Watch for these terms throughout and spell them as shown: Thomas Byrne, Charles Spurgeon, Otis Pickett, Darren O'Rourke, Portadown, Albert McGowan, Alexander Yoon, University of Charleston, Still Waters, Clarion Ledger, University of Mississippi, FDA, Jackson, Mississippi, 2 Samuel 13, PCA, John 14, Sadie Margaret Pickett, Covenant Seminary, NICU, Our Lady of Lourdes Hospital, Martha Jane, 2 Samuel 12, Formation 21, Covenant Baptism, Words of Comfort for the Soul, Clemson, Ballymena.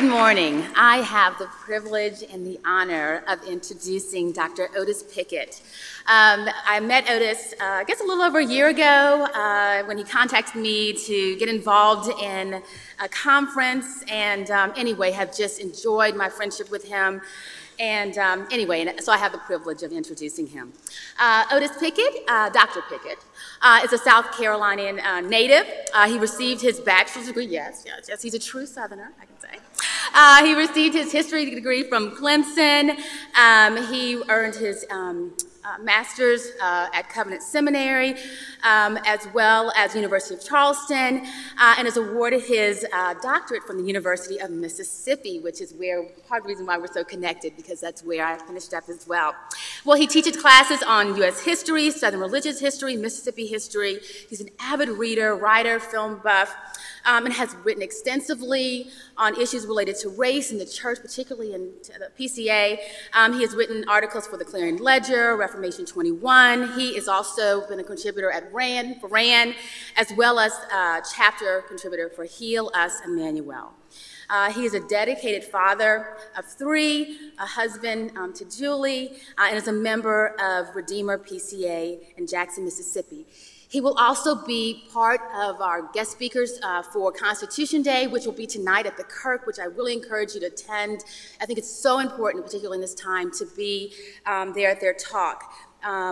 Good morning. I have the privilege and the honor of introducing Dr. Otis Pickett. I met Otis, I guess a little over a year ago, when he contacted me to get involved in a conference, and anyway, have just enjoyed my friendship with him. And so I have the privilege of introducing him. Otis Pickett, Dr. Pickett, is a South Carolinian native. He received his bachelor's degree, yes, he's a true Southerner, I can say. He received his history degree from Clemson. He earned his master's at Covenant Seminary, as well as University of Charleston, and is awarded his doctorate from the University of Mississippi, which is where part of the reason why we're so connected, because that's where I finished up as well. Well, he teaches classes on U.S. history, Southern religious history, Mississippi history. He's an avid reader, writer, film buff, and has written extensively on issues related to race in the church, particularly in the PCA. He has written articles for the Clarion Ledger, Formation 21. He has also been a contributor at RAN, as well as a chapter contributor for Heal Us Emmanuel. He is a dedicated father of three, a husband to Julie, and is a member of Redeemer PCA in Jackson, Mississippi. He will also be part of our guest speakers for Constitution Day, which will be tonight at the Kirk, which I really encourage you to attend. I think it's so important, particularly in this time, to be there at their talk,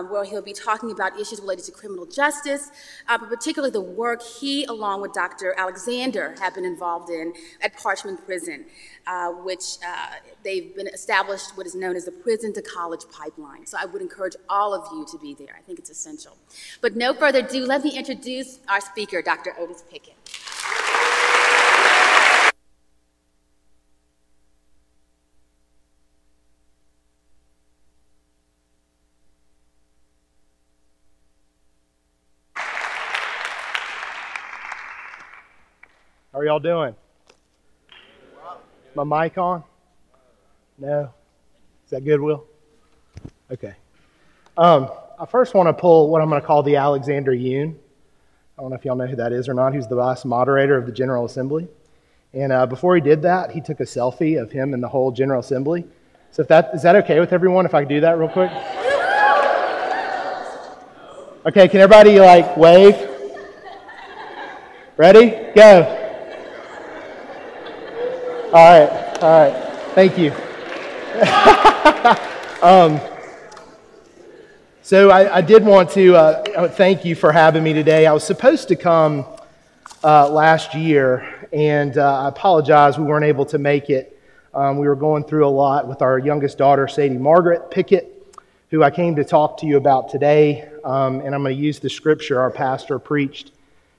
where he'll be talking about issues related to criminal justice, but particularly the work he, along with Dr. Alexander, have been involved in at Parchman Prison, which they've been established what is known as the prison to college pipeline. So I would encourage all of you to be there. I think it's essential. But no further ado, let me introduce our speaker, Dr. Otis Pickett. How are y'all doing? My mic on? No? Is that good, Will? Okay. I first want to pull what I'm going to call the Alexander Yoon. I don't know if y'all know who that is or not. He's the vice moderator of the General Assembly. And before he did that, he took a selfie of him and the whole General Assembly. So is that okay with everyone if I could do that real quick? Okay, can everybody like wave? Ready? Go. All right. Thank you. So I did want to thank you for having me today. I was supposed to come last year, and I apologize, we weren't able to make it. We were going through a lot with our youngest daughter, Sadie Margaret Pickett, who I came to talk to you about today, and I'm going to use the scripture our pastor preached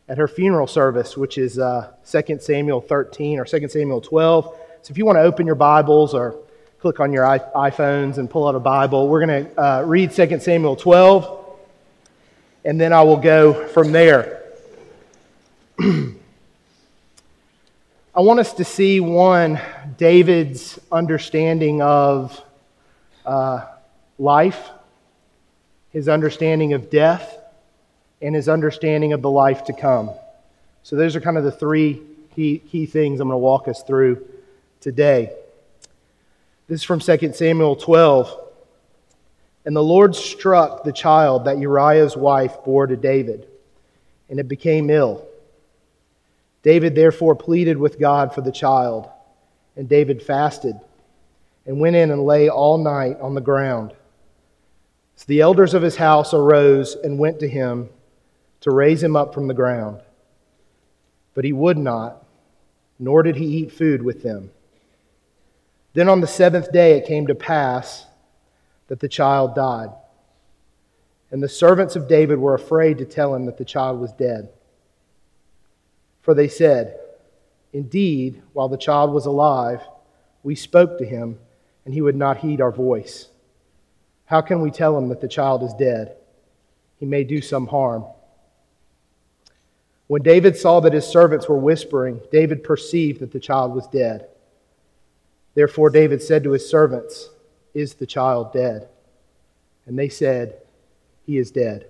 at her funeral service, which is 2 Samuel 13 or 2 Samuel 12. So if you want to open your Bibles or click on your iPhones and pull out a Bible, we're going to read 2 Samuel 12, and then I will go from there. I want us to see, one, David's understanding of life, his understanding of death, and his understanding of the life to come. So those are kind of the three key things I'm going to walk us through today. This is from 2 Samuel 12. And the Lord struck the child that Uriah's wife bore to David, and it became ill. David therefore pleaded with God for the child, and David fasted, and went in and lay all night on the ground. So the elders of his house arose and went to him to raise him up from the ground. But he would not, nor did he eat food with them. Then on the seventh day it came to pass that the child died. And the servants of David were afraid to tell him that the child was dead. For they said, "Indeed, while the child was alive, we spoke to him, and he would not heed our voice. How can we tell him that the child is dead? He may do some harm." When David saw that his servants were whispering, David perceived that the child was dead. Therefore David said to his servants, "Is the child dead?" And they said, "He is dead."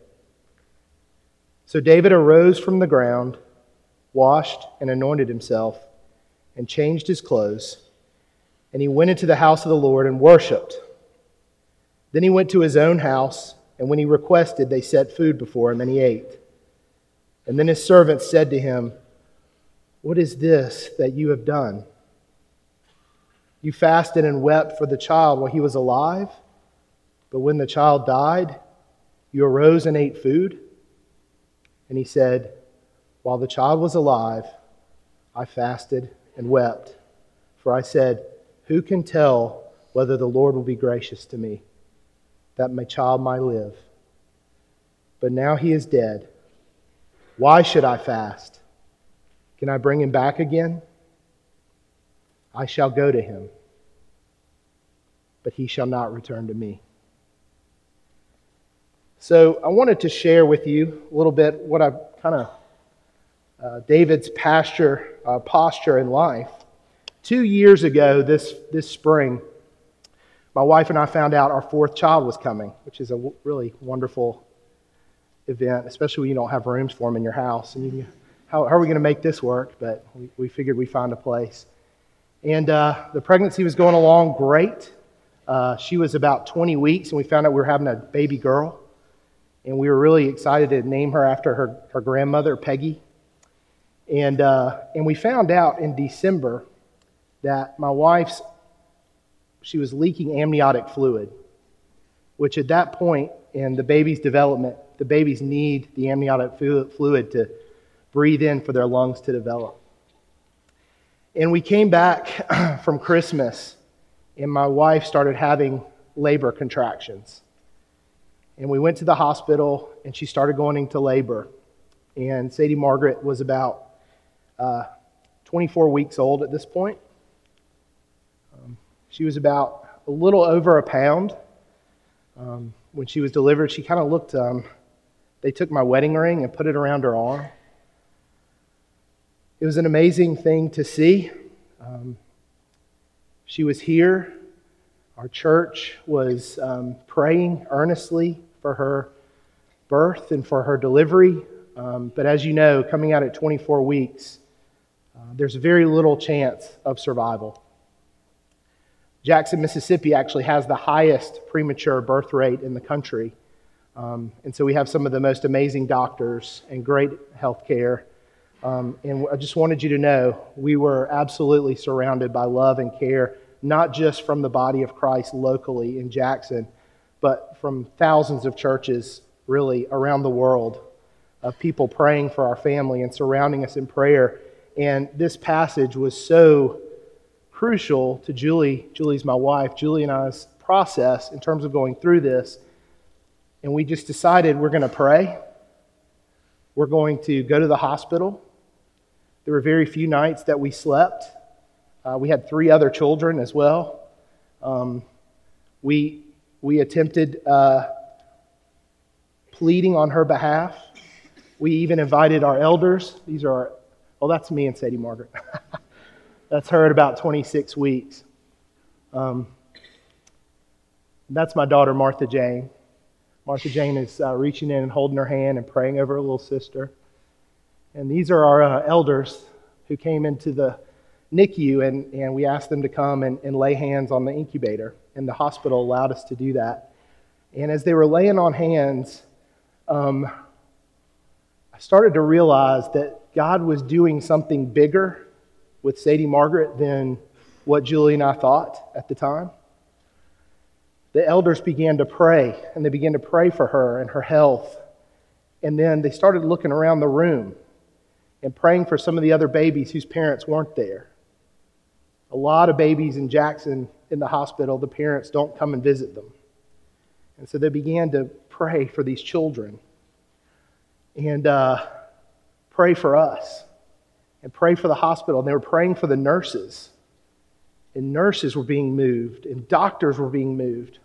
So David arose from the ground, washed and anointed himself, and changed his clothes, and he went into the house of the Lord and worshipped. Then he went to his own house, and when he requested, they set food before him, and he ate. And then his servants said to him, "What is this that you have done? You fasted and wept for the child while he was alive, but when the child died, you arose and ate food?" And he said, "While the child was alive, I fasted and wept. For I said, who can tell whether the Lord will be gracious to me, that my child might live? But now he is dead. Why should I fast? Can I bring him back again? I shall go to him, but he shall not return to me." So I wanted to share with you a little bit what I kind of David's posture in life. 2 years ago this spring, my wife and I found out our fourth child was coming, which is a really wonderful event, especially when you don't have rooms for them in your house. And you, how are we going to make this work? But we figured we'd find a place. And the pregnancy was going along great. She was about 20 weeks, and we found out we were having a baby girl. And we were really excited to name her after her grandmother, Peggy. And we found out in December that my wife's, she was leaking amniotic fluid, which at that point in the baby's development, the babies need the amniotic fluid to breathe in for their lungs to develop. And we came back from Christmas, and my wife started having labor contractions. And we went to the hospital, and she started going into labor. And Sadie Margaret was about 24 weeks old at this point. She was about a little over a pound. When she was delivered, she kind of looked, they took my wedding ring and put it around her arm. It was an amazing thing to see. She was here. Our church was praying earnestly for her birth and for her delivery. But as you know, coming out at 24 weeks, there's very little chance of survival. Jackson, Mississippi actually has the highest premature birth rate in the country. And so we have some of the most amazing doctors and great health care. And I just wanted you to know we were absolutely surrounded by love and care, not just from the body of Christ locally in Jackson, but from thousands of churches really around the world, of people praying for our family and surrounding us in prayer. And this passage was so crucial to Julie's my wife, Julie and I's process in terms of going through this. And we just decided we're going to pray. We're going to go to the hospital. There were very few nights that we slept. We had three other children as well. We attempted pleading on her behalf. We even invited our elders. These are our, well, that's me and Sadie Margaret. That's her at about 26 weeks. That's my daughter, Martha Jane. Martha Jane is reaching in and holding her hand and praying over her little sister. And these are our elders who came into the NICU, and we asked them to come and lay hands on the incubator. And the hospital allowed us to do that. And as they were laying on hands, I started to realize that God was doing something bigger with Sadie Margaret than what Julie and I thought at the time. The elders began to pray, and they began to pray for her and her health. And then they started looking around the room and praying for some of the other babies whose parents weren't there. A lot of babies in Jackson in the hospital, the parents don't come and visit them. And so they began to pray for these children and pray for us and pray for the hospital. And they were praying for the nurses. And nurses were being moved, and doctors were being moved.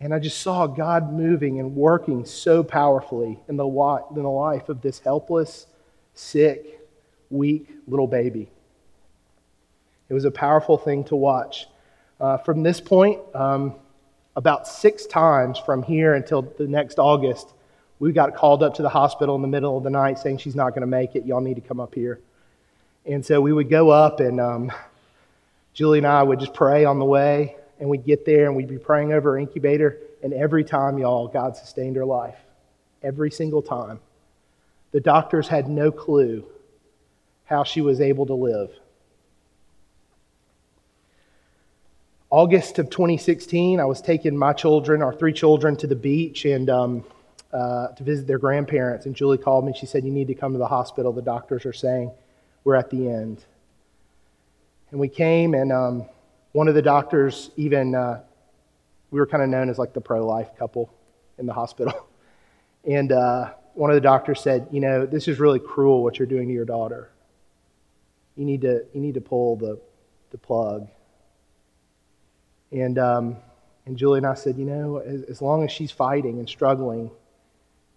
And I just saw God moving and working so powerfully in the life of this helpless, sick, weak little baby. It was a powerful thing to watch. From this point, about 6 times from here until the next August, we got called up to the hospital in the middle of the night saying, "She's not going to make it. Y'all need to come up here." And so we would go up, and Julie and I would just pray on the way, and we'd get there, and we'd be praying over our incubator, and every time, y'all, God sustained her life. Every single time. The doctors had no clue how she was able to live. August of 2016, I was taking my children, our three children, to the beach and to visit their grandparents. And Julie called me. She said, "You need to come to the hospital. The doctors are saying we're at the end." And we came, and one of the doctors even, we were kind of known as like the pro-life couple in the hospital. And one of the doctors said, "You know, this is really cruel what you're doing to your daughter. You need to pull the plug." And Julie and I said, "You know, as long as she's fighting and struggling,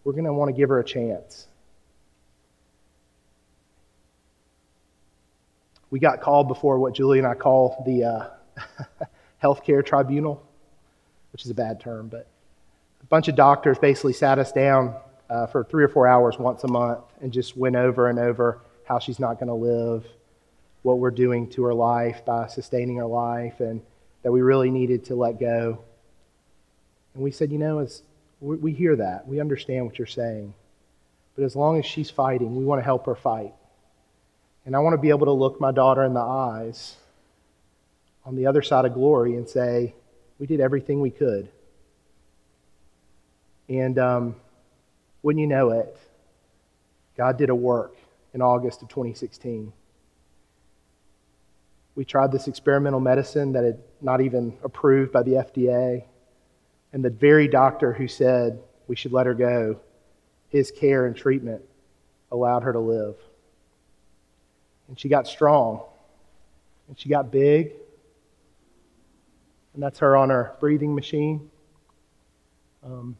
we're going to want to give her a chance." We got called before what Julie and I call the healthcare tribunal, which is a bad term, but a bunch of doctors basically sat us down for 3 or 4 hours once a month and just went over and over how she's not going to live, what we're doing to her life by sustaining her life, and that we really needed to let go. And we said, "You know, we hear that. We understand what you're saying. But as long as she's fighting, we want to help her fight. And I want to be able to look my daughter in the eyes on the other side of glory and say, we did everything we could." And wouldn't you know it, God did a work in August of 2016. We tried this experimental medicine that had not even approved by the FDA. And the very doctor who said we should let her go, his care and treatment allowed her to live. And she got strong. And she got big. And that's her on her breathing machine. And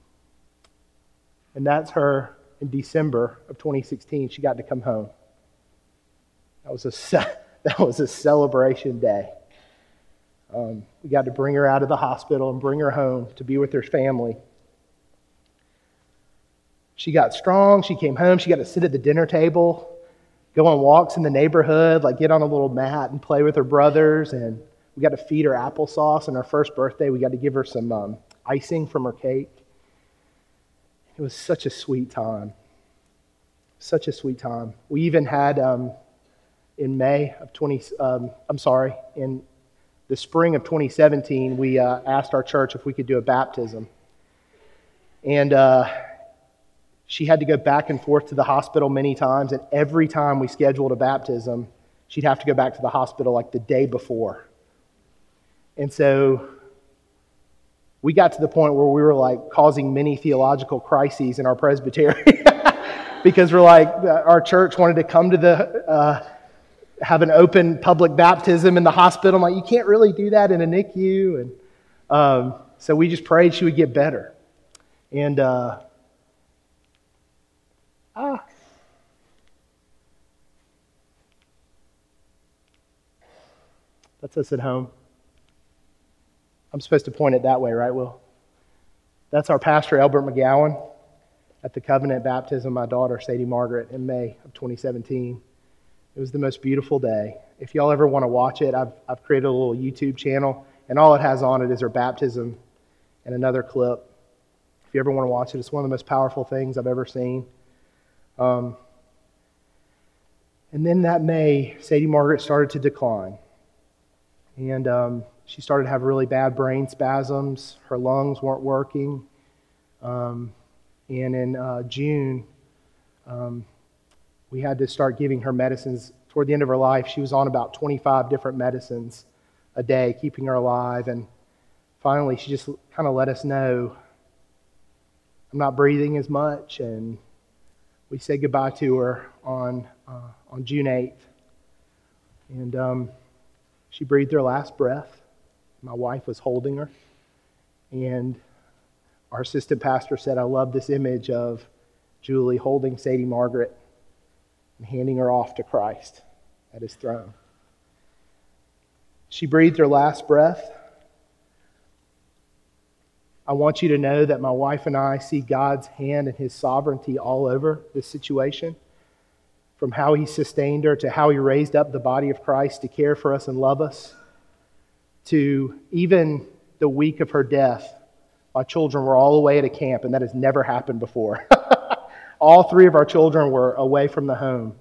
that's her in December of 2016. She got to come home. That was a celebration day. We got to bring her out of the hospital and bring her home to be with her family. She got strong. She came home. She got to sit at the dinner table, go on walks in the neighborhood, like get on a little mat and play with her brothers. And we got to feed her applesauce. On her first birthday, we got to give her some icing from her cake. It was such a sweet time. Such a sweet time. We even had, in the spring of 2017, we asked our church if we could do a baptism. And she had to go back and forth to the hospital many times, and every time we scheduled a baptism, she'd have to go back to the hospital like the day before. And so we got to the point where we were like causing many theological crises in our presbytery because we're like, our church wanted to come to have an open public baptism in the hospital. I'm like, you can't really do that in a NICU. And so we just prayed she would get better. And that's us at home. I'm supposed to point it that way, right, Will? That's our pastor, Albert McGowan, at the Covenant Baptism, my daughter, Sadie Margaret, in May of 2017. It was the most beautiful day. If y'all ever want to watch it, I've created a little YouTube channel, and all it has on it is her baptism and another clip. If you ever want to watch it, it's one of the most powerful things I've ever seen. And then that May, Sadie Margaret started to decline. And she started to have really bad brain spasms. Her lungs weren't working. And in June... we had to start giving her medicines. Toward the end of her life, she was on about 25 different medicines a day, keeping her alive. And finally, she just kind of let us know, I'm not breathing as much. And we said goodbye to her on June 8th. And she breathed her last breath. My wife was holding her. And our assistant pastor said, I love this image of Julie holding Sadie Margaret and handing her off to Christ at his throne. She breathed her last breath. I want you to know that my wife and I see God's hand and his sovereignty all over this situation, from how he sustained her to how he raised up the body of Christ to care for us and love us, to even the week of her death, my children were all away at a camp, and that has never happened before. All three of our children were away from the home.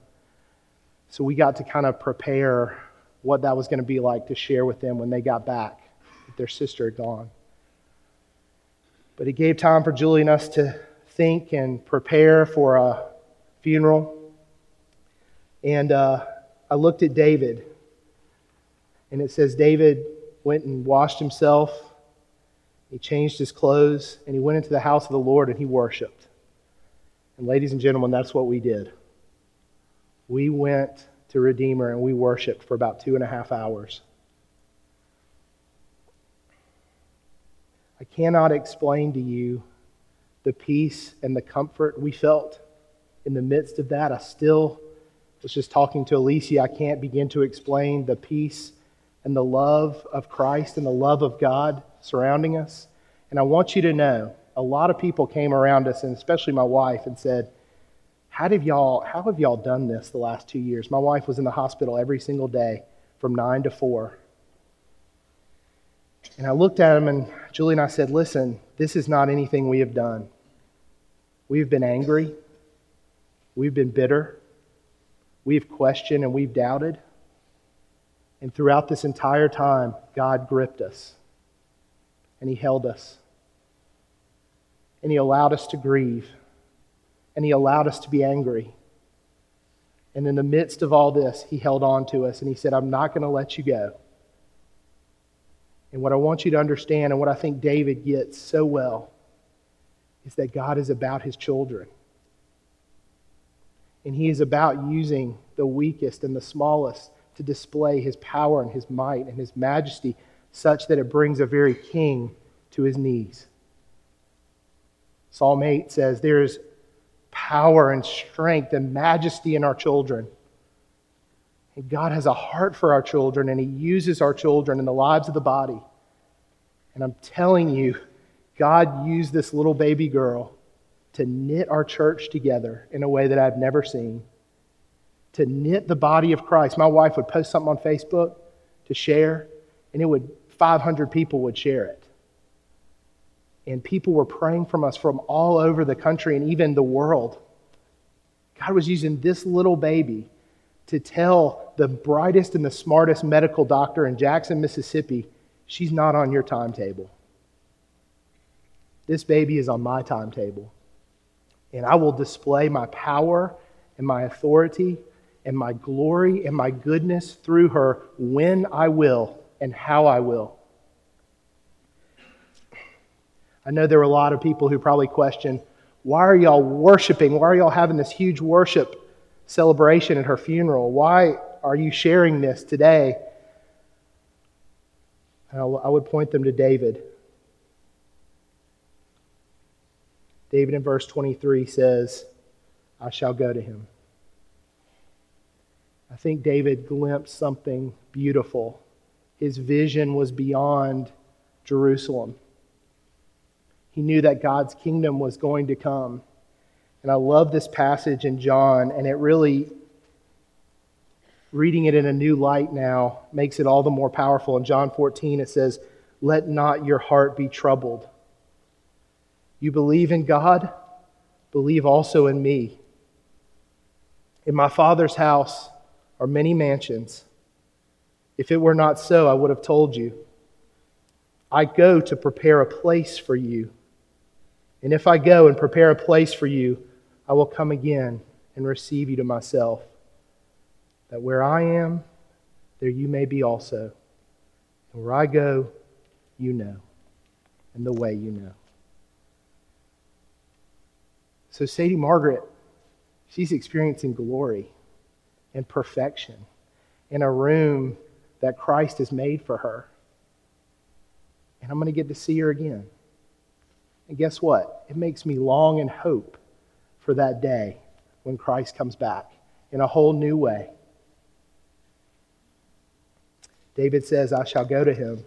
So we got to kind of prepare what that was going to be like to share with them when they got back, that their sister had gone. But it gave time for Julie and us to think and prepare for a funeral. And I looked at David, and it says David went and washed himself, he changed his clothes, and he went into the house of the Lord and he worshiped. And ladies and gentlemen, that's what we did. We went to Redeemer and we worshiped for about 2.5 hours. I cannot explain to you the peace and the comfort we felt in the midst of that. I still was just talking to Alicia. I can't begin to explain the peace and the love of Christ and the love of God surrounding us. And I want you to know, a lot of people came around us, and especially my wife, and said, How have y'all done this the last 2 years? My wife was in the hospital every single day from 9 to 4. And I looked at him, and Julie and I said, listen, this is not anything we have done. We've been angry. We've been bitter. We've questioned and we've doubted. And throughout this entire time, God gripped us. And He held us. And He allowed us to grieve. And He allowed us to be angry. And in the midst of all this, He held on to us. And He said, I'm not going to let you go. And what I want you to understand, and what I think David gets so well, is that God is about His children. And He is about using the weakest and the smallest to display His power and His might and His majesty, such that it brings a very king to his knees. Psalm 8 says, there is power and strength and majesty in our children. And God has a heart for our children, and He uses our children in the lives of the body. And I'm telling you, God used this little baby girl to knit our church together in a way that I've never seen. To knit the body of Christ. My wife would post something on Facebook to share, and 500 people would share it. And people were praying from us from all over the country and even the world. God was using this little baby to tell the brightest and the smartest medical doctor in Jackson, Mississippi, she's not on your timetable. This baby is on my timetable. And I will display my power and my authority and my glory and my goodness through her when I will and how I will. I know there were a lot of people who probably questioned, why are y'all worshiping? Why are y'all having this huge worship celebration at her funeral? Why are you sharing this today? I would point them to David. David in verse 23 says, I shall go to him. I think David glimpsed something beautiful. His vision was beyond Jerusalem. He knew that God's kingdom was going to come. And I love this passage in John, and it really, reading it in a new light now, makes it all the more powerful. In John 14, it says, let not your heart be troubled. You believe in God, believe also in me. In my Father's house are many mansions. If it were not so, I would have told you. I go to prepare a place for you. And if I go and prepare a place for you, I will come again and receive you to myself, that where I am, there you may be also. And where I go, you know, and the way you know. So Sadie Margaret, she's experiencing glory and perfection in a room that Christ has made for her. And I'm going to get to see her again. And guess what? It makes me long and hope for that day when Christ comes back in a whole new way. David says, I shall go to him.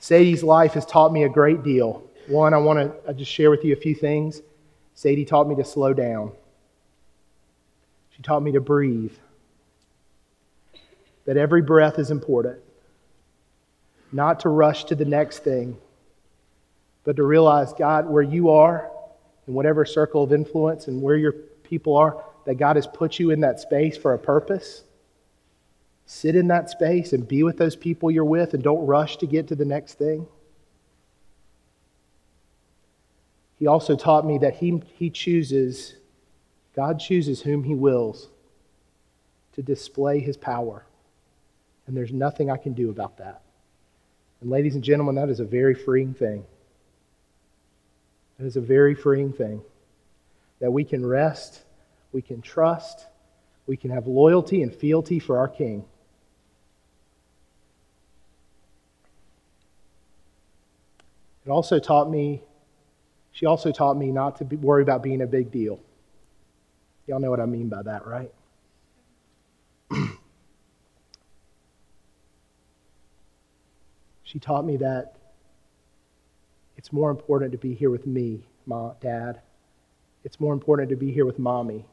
Sadie's life has taught me a great deal. One, I just share with you a few things. Sadie taught me to slow down. She taught me to breathe. That every breath is important. not to rush to the next thing, but to realize, God, where you are, in whatever circle of influence and where your people are, that God has put you in that space for a purpose. Sit in that space and be with those people you're with, and don't rush to get to the next thing. He also taught me that God chooses whom he wills to display his power. And there's nothing I can do about that. And ladies and gentlemen, that is a very freeing thing. That is a very freeing thing. That we can rest, we can trust, we can have loyalty and fealty for our King. She also taught me not to worry about being a big deal. Y'all know what I mean by that, right? She taught me that it's more important to be here with me, Dad. It's more important to be here with Mommy.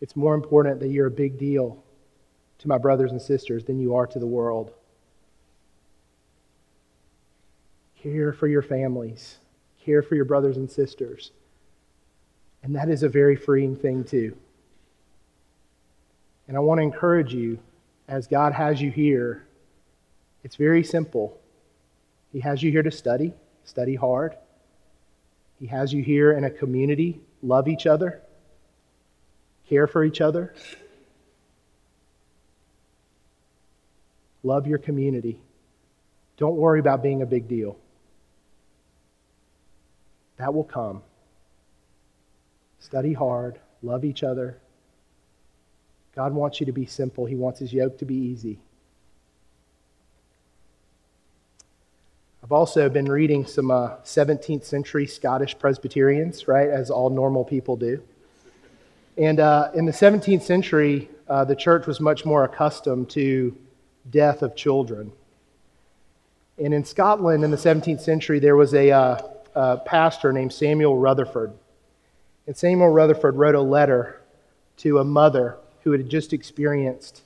It's more important that you're a big deal to my brothers and sisters than you are to the world. Care for your families. Care for your brothers and sisters. And that is a very freeing thing too. And I want to encourage you, as God has you here, it's very simple. He has you here to study hard. He has you here in a community, love each other, care for each other, love your community. Don't worry about being a big deal. That will come. Study hard, love each other. God wants you to be simple. He wants his yoke to be easy. I've also been reading some 17th century Scottish Presbyterians, right, as all normal people do. And in the 17th century, the church was much more accustomed to death of children. And in Scotland in the 17th century, there was a pastor named Samuel Rutherford. And Samuel Rutherford wrote a letter to a mother who had just experienced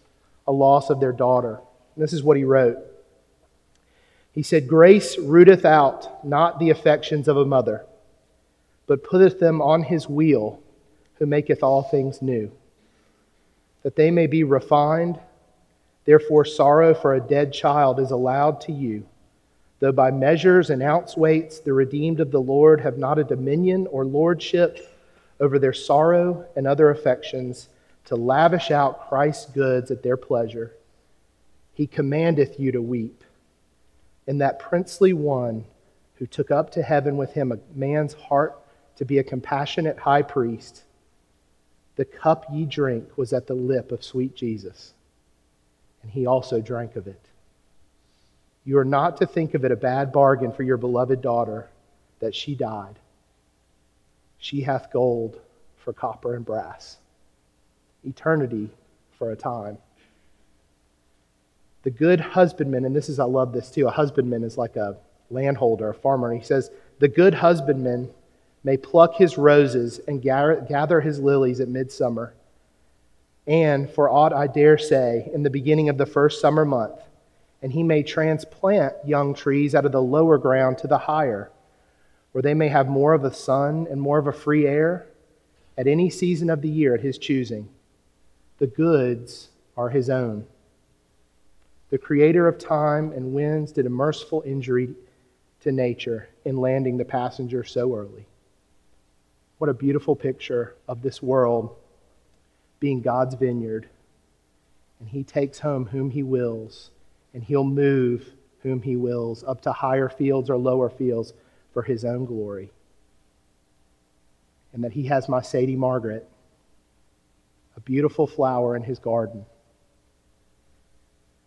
a loss of their daughter. And this is what he wrote. He said, "Grace rooteth out not the affections of a mother, but putteth them on his wheel, who maketh all things new, that they may be refined. Therefore sorrow for a dead child is allowed to you, though by measures and ounce weights the redeemed of the Lord have not a dominion or lordship over their sorrow and other affections, to lavish out Christ's goods at their pleasure. He commandeth you to weep. And that princely one who took up to heaven with him a man's heart to be a compassionate high priest, the cup ye drink was at the lip of sweet Jesus, and he also drank of it. You are not to think of it a bad bargain for your beloved daughter that she died. She hath gold for copper and brass, eternity for a time. The good husbandman," and this is, I love this too, a husbandman is like a landholder, a farmer, and he says, "The good husbandman may pluck his roses and gather his lilies at midsummer. And, for aught I dare say, in the beginning of the first summer month, and he may transplant young trees out of the lower ground to the higher, where they may have more of a sun and more of a free air, at any season of the year at his choosing. The goods are his own. The creator of time and winds did a merciful injury to nature in landing the passenger so early." What a beautiful picture of this world being God's vineyard. And he takes home whom he wills, and he'll move whom he wills up to higher fields or lower fields for his own glory. And that he has my Sadie Margaret, a beautiful flower in his garden,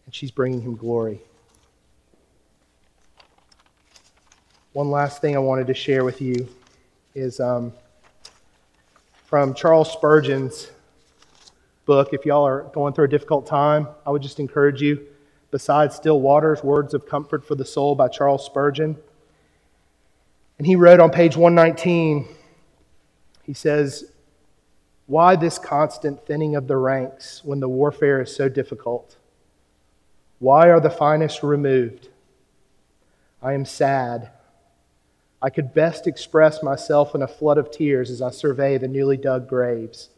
and she's bringing him glory. One last thing I wanted to share with you is from Charles Spurgeon's book. If y'all are going through a difficult time, I would just encourage you, besides Still Waters, Words of Comfort for the Soul by Charles Spurgeon. And he wrote on page 119, he says, "Why this constant thinning of the ranks when the warfare is so difficult? Why are the finest removed, I am sad. I could best express myself in a flood of tears as I survey the newly dug graves.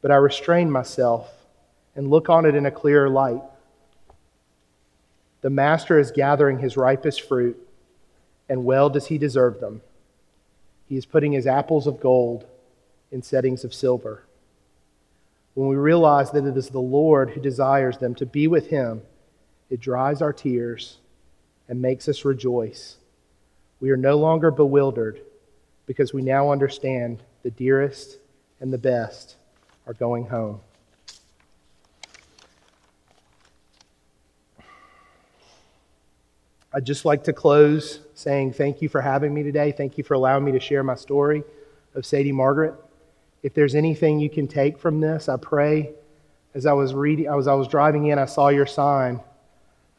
But I restrain myself and look on it in a clearer light. The Master is gathering his ripest fruit, and well does he deserve them. He is putting his apples of gold in settings of silver. When we realize that it is the Lord who desires them to be with him, it dries our tears and makes us rejoice. We are no longer bewildered because we now understand the dearest and the best are going home. I'd just like to close saying thank you for having me today. Thank you for allowing me to share my story of Sadie Margaret. If there's anything you can take from this, I pray. As I was reading, as I was driving in, I saw your sign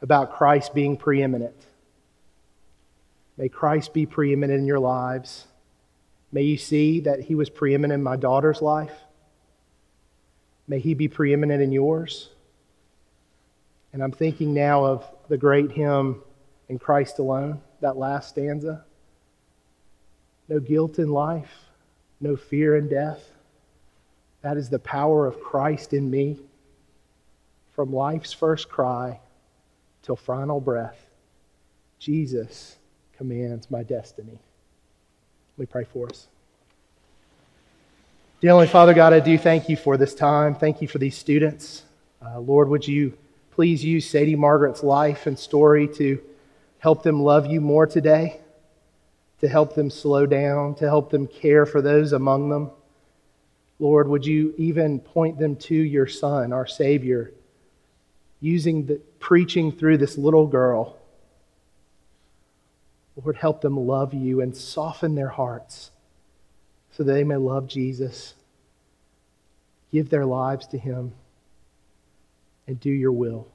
about Christ being preeminent. May Christ be preeminent in your lives. May you see that he was preeminent in my daughter's life. May he be preeminent in yours. And I'm thinking now of the great hymn, "In Christ Alone," that last stanza. No guilt in life, no fear in death. That is the power of Christ in me. From life's first cry till final breath, Jesus commands my destiny. Let me pray for us. Dear Heavenly Father God, I do thank you for this time. Thank you for these students. Lord, would you please use Sadie Margaret's life and story to help them love you more today, to help them slow down, to help them care for those among them. Lord, would you even point them to your Son, our Savior, preaching through this little girl. Lord, help them love you and soften their hearts so that they may love Jesus, give their lives to him, and do your will.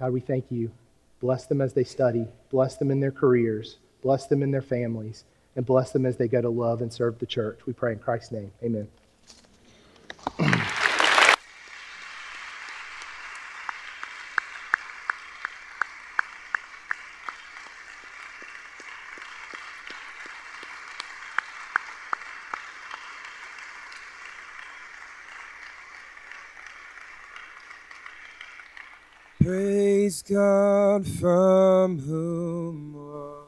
God, we thank you. Bless them as they study. Bless them in their careers. Bless them in their families. And bless them as they go to love and serve the church. We pray in Christ's name. Amen. Praise God from whom